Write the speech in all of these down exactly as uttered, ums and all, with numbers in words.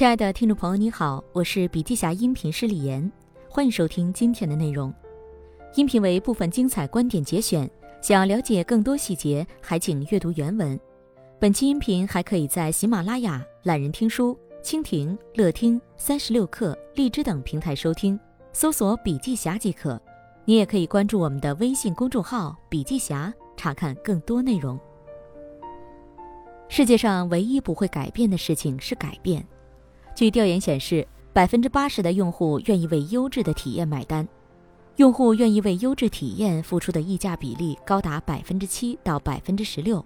亲爱的听众朋友，你好，我是笔记侠音频师李岩，欢迎收听今天的内容。音频为部分精彩观点节选，想要了解更多细节，还请阅读原文。本期音频还可以在喜马拉雅、懒人听书、蜻蜓、乐听、三十六课、荔枝等平台收听，搜索笔记侠即可。你也可以关注我们的微信公众号笔记侠，查看更多内容。世界上唯一不会改变的事情是改变。据调研显示， 百分之八十 的用户愿意为优质的体验买单。用户愿意为优质体验付出的溢价比例高达 百分之七 到 百分之十六。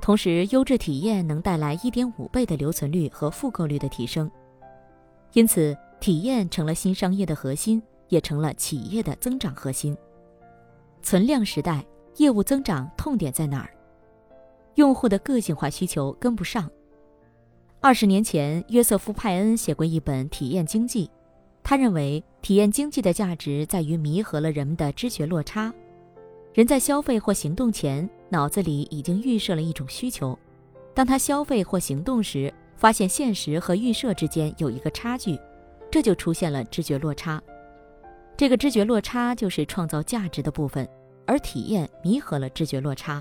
同时，优质体验能带来 一点五倍的留存率和复购率的提升。因此，体验成了新商业的核心，也成了企业的增长核心。存量时代，业务增长痛点在哪儿？用户的个性化需求跟不上。二十年前，约瑟夫·派恩写过一本《体验经济》，他认为体验经济的价值在于弥合了人们的知觉落差。人在消费或行动前，脑子里已经预设了一种需求，当他消费或行动时，发现现实和预设之间有一个差距，这就出现了知觉落差。这个知觉落差就是创造价值的部分，而体验弥合了知觉落差。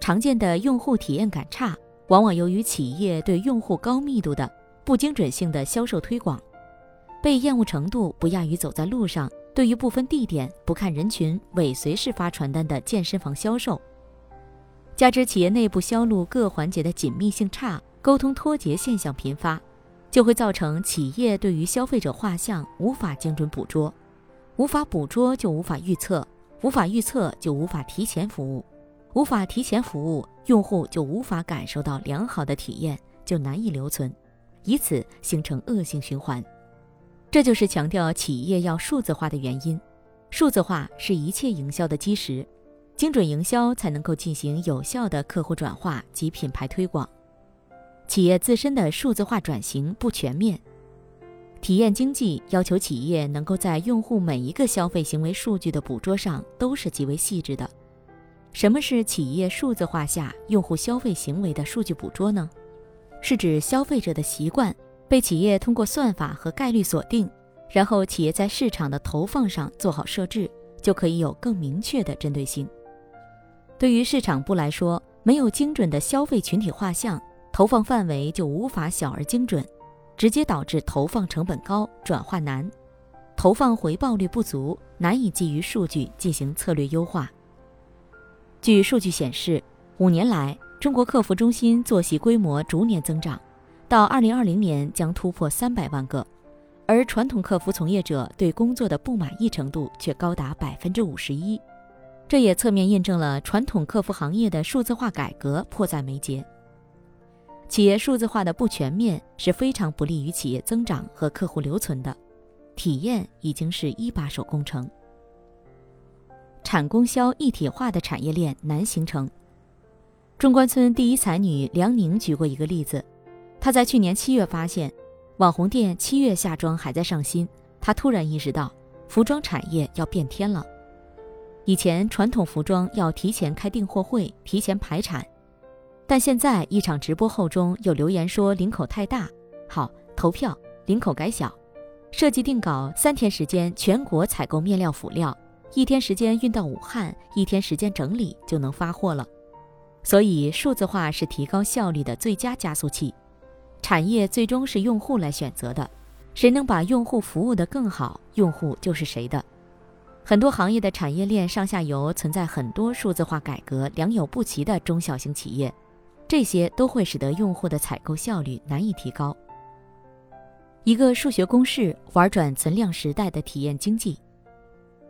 常见的用户体验感差，往往由于企业对用户高密度的不精准性的销售推广，被厌恶程度不亚于走在路上对于部分地点不看人群尾随式发传单的健身房销售，加之企业内部销路各环节的紧密性差，沟通脱节现象频发，就会造成企业对于消费者画像无法精准捕捉，无法捕捉就无法预测，无法预测就无法提前服务，无法提前服务，用户就无法感受到良好的体验，就难以留存，以此形成恶性循环。这就是强调企业要数字化的原因。数字化是一切营销的基石，精准营销才能够进行有效的客户转化及品牌推广。企业自身的数字化转型不全面。体验经济要求企业能够在用户每一个消费行为数据的捕捉上都是极为细致的。什么是企业数字化下用户消费行为的数据捕捉呢？是指消费者的习惯被企业通过算法和概率锁定，然后企业在市场的投放上做好设置，就可以有更明确的针对性。对于市场部来说，没有精准的消费群体画像，投放范围就无法小而精准，直接导致投放成本高，转化难，投放回报率不足，难以基于数据进行策略优化。据数据显示，五年来，中国客服中心坐席规模逐年增长，到二零二零年将突破三百万个，而传统客服从业者对工作的不满意程度却高达 百分之五十一， 这也侧面印证了传统客服行业的数字化改革迫在眉睫。企业数字化的不全面是非常不利于企业增长和客户留存的，体验已经是一把手工程。产供销一体化的产业链难形成。中关村第一才女梁宁举过一个例子，她在去年七月发现，网红店七月下装还在上新，她突然意识到，服装产业要变天了。以前传统服装要提前开订货会，提前排产，但现在一场直播后中有留言说领口太大，好，投票，领口改小。设计定稿三天时间，全国采购面料辅料。一天时间运到武汉，一天时间整理就能发货了。所以数字化是提高效率的最佳加速器。产业最终是用户来选择的，谁能把用户服务得更好，用户就是谁的。很多行业的产业链上下游存在很多数字化改革良莠不齐的中小型企业，这些都会使得用户的采购效率难以提高。一个数学公式玩转存量时代的体验经济。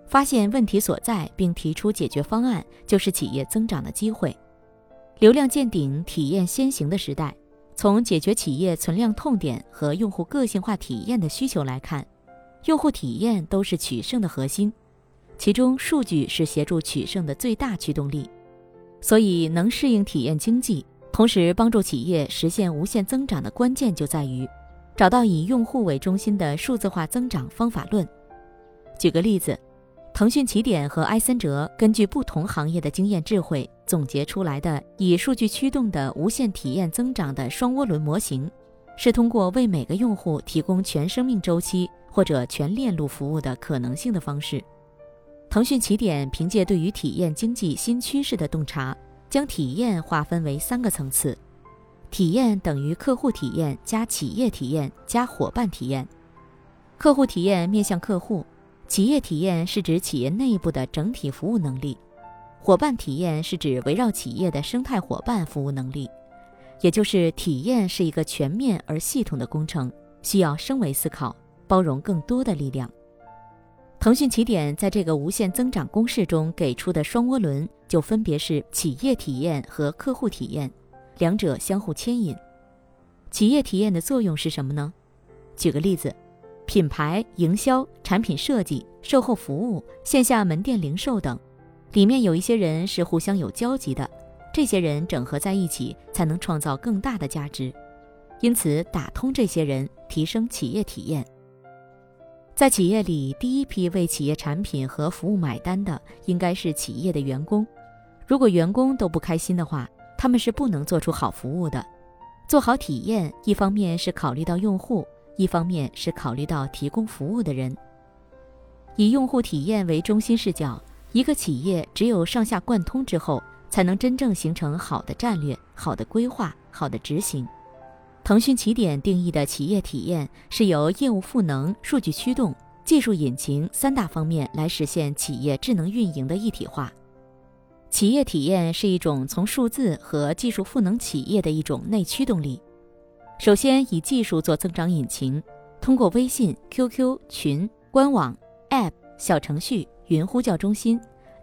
发现问题所在并提出解决方案，就是企业增长的机会。流量见顶、体验先行的时代，从解决企业存量痛点和用户个性化体验的需求来看，用户体验都是取胜的核心，其中数据是协助取胜的最大驱动力。所以能适应体验经济，同时帮助企业实现无限增长的关键就在于找到以用户为中心的数字化增长方法论。举个例子，腾讯起点和埃森哲根据不同行业的经验智慧总结出来的以数据驱动的无限体验增长的双涡轮模型，是通过为每个用户提供全生命周期或者全链路服务的可能性的方式。腾讯起点凭借对于体验经济新趋势的洞察，将体验划分为三个层次：体验等于客户体验加企业体验加伙伴体验。客户体验面向客户，企业体验是指企业内部的整体服务能力，伙伴体验是指围绕企业的生态伙伴服务能力。也就是体验是一个全面而系统的工程，需要升维思考，包容更多的力量。腾讯起点在这个无限增长公式中给出的双涡轮就分别是企业体验和客户体验，两者相互牵引。企业体验的作用是什么呢？举个例子，品牌、营销、产品设计、售后服务、线下门店零售等，里面有一些人是互相有交集的，这些人整合在一起才能创造更大的价值，因此打通这些人，提升企业体验。在企业里，第一批为企业产品和服务买单的应该是企业的员工。如果员工都不开心的话，他们是不能做出好服务的。做好体验，一方面是考虑到用户，一方面是考虑到提供服务的人。以用户体验为中心视角，一个企业只有上下贯通之后，才能真正形成好的战略、好的规划、好的执行。腾讯起点定义的企业体验是由业务赋能、数据驱动、技术引擎三大方面来实现企业智能运营的一体化。企业体验是一种从数字和技术赋能企业的一种内驱动力。首先以技术做增长引擎，通过微信、Q Q、群、官网、App、小程序、云呼叫中心、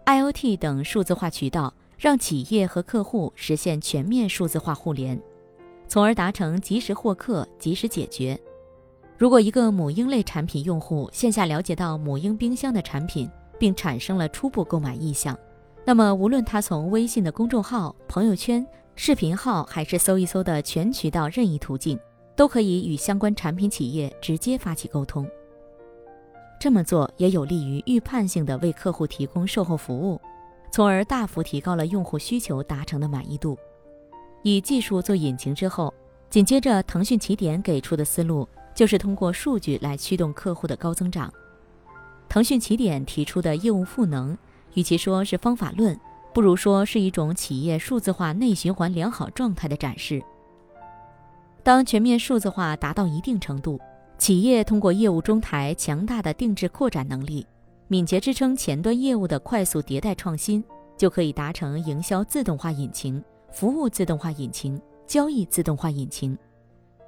I O T 等数字化渠道，让企业和客户实现全面数字化互联，从而达成及时获客、及时解决。如果一个母婴类产品用户线下了解到母婴冰箱的产品，并产生了初步购买意向，那么无论他从微信的公众号、朋友圈、视频号还是搜一搜的全渠道任意途径，都可以与相关产品企业直接发起沟通。这么做也有利于预判性的为客户提供售后服务，从而大幅提高了用户需求达成的满意度。以技术做引擎之后，紧接着腾讯起点给出的思路就是通过数据来驱动客户的高增长。腾讯起点提出的业务赋能，与其说是方法论，不如说是一种企业数字化内循环良好状态的展示。当全面数字化达到一定程度，企业通过业务中台强大的定制扩展能力，敏捷支撑前端业务的快速迭代创新，就可以达成营销自动化引擎、服务自动化引擎、交易自动化引擎，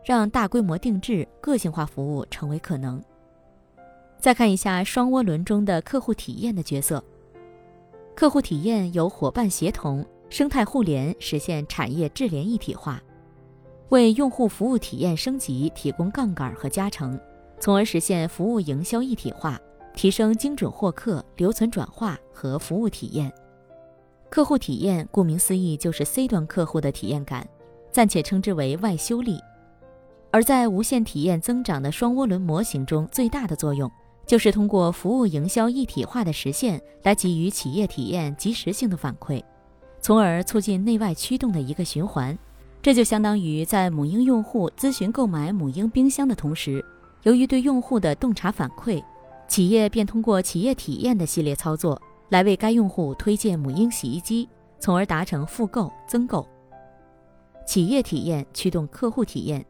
让大规模定制、个性化服务成为可能。再看一下双涡轮中的客户体验的角色。客户体验由伙伴协同、生态互联实现产业智联一体化，为用户服务体验升级提供杠杆和加成，从而实现服务营销一体化，提升精准获客、留存转化和服务体验。客户体验顾名思义就是 C 端客户的体验感，暂且称之为外修力。而在无限体验增长的双涡轮模型中，最大的作用就是通过服务营销一体化的实现，来给予企业体验及时性的反馈，从而促进内外驱动的一个循环。这就相当于在母婴用户咨询购买母婴冰箱的同时，由于对用户的洞察反馈，企业便通过企业体验的系列操作来为该用户推荐母婴洗衣机，从而达成复购、增购。企业体验驱动客户体验，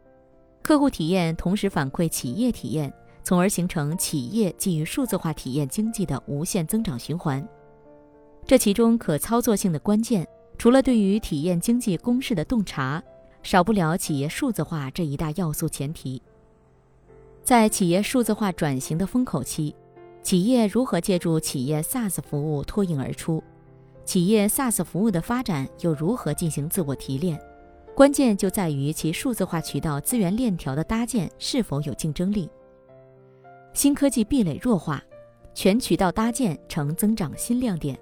客户体验同时反馈企业体验，从而形成企业基于数字化体验经济的无限增长循环。这其中可操作性的关键，除了对于体验经济公式的洞察，少不了企业数字化这一大要素前提。在企业数字化转型的风口期，企业如何借助企业 SaaS 服务脱颖而出？企业 SaaS 服务的发展又如何进行自我提炼？关键就在于其数字化渠道资源链条的搭建是否有竞争力。新科技壁垒弱化，全渠道搭建成增长新亮点。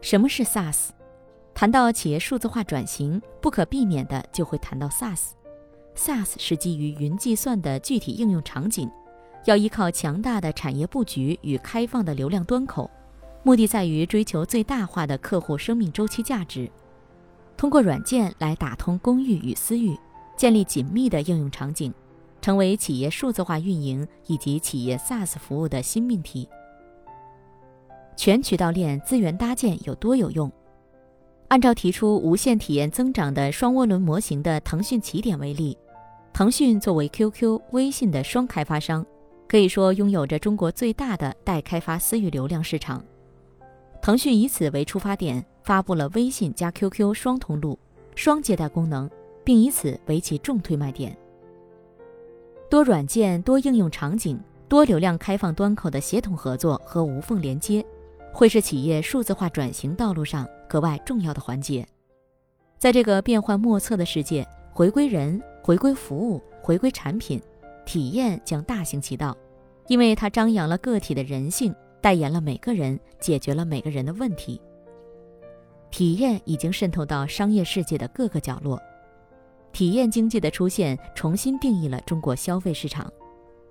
什么是 SaaS？ 谈到企业数字化转型，不可避免的就会谈到 SaaS。SaaS 是基于云计算的具体应用场景，要依靠强大的产业布局与开放的流量端口，目的在于追求最大化的客户生命周期价值，通过软件来打通公域与私域，建立紧密的应用场景，成为企业数字化运营以及企业 SaaS 服务的新命题。全渠道链资源搭建有多有用？按照提出无限体验增长的双涡轮模型的腾讯起点为例，腾讯作为 Q Q、微信的双开发商，可以说拥有着中国最大的待开发私域流量市场。腾讯以此为出发点，发布了微信加 Q Q 双通路、双接待功能，并以此为其重推卖点。多软件、多应用场景、多流量开放端口的协同合作和无缝连接，会是企业数字化转型道路上格外重要的环节。在这个变幻莫测的世界，回归人、回归服务、回归产品，体验将大行其道，因为它张扬了个体的人性，代言了每个人，解决了每个人的问题。体验已经渗透到商业世界的各个角落。体验经济的出现重新定义了中国消费市场。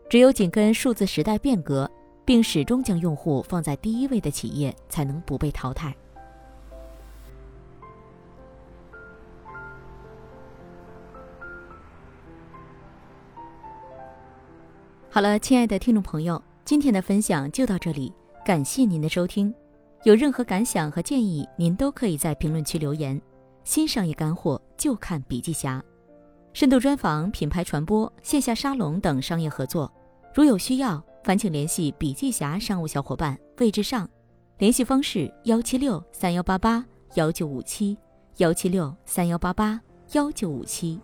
只有紧跟数字时代变革，并始终将用户放在第一位的企业，才能不被淘汰。好了，亲爱的听众朋友，今天的分享就到这里，感谢您的收听。有任何感想和建议，您都可以在评论区留言。新商业干货就看笔记侠，深度专访、品牌传播、线下沙龙等商业合作，如有需要，烦请联系笔记侠商务小伙伴魏志尚，联系方式幺七六三幺八八幺九五七幺七六三幺八八幺九五七。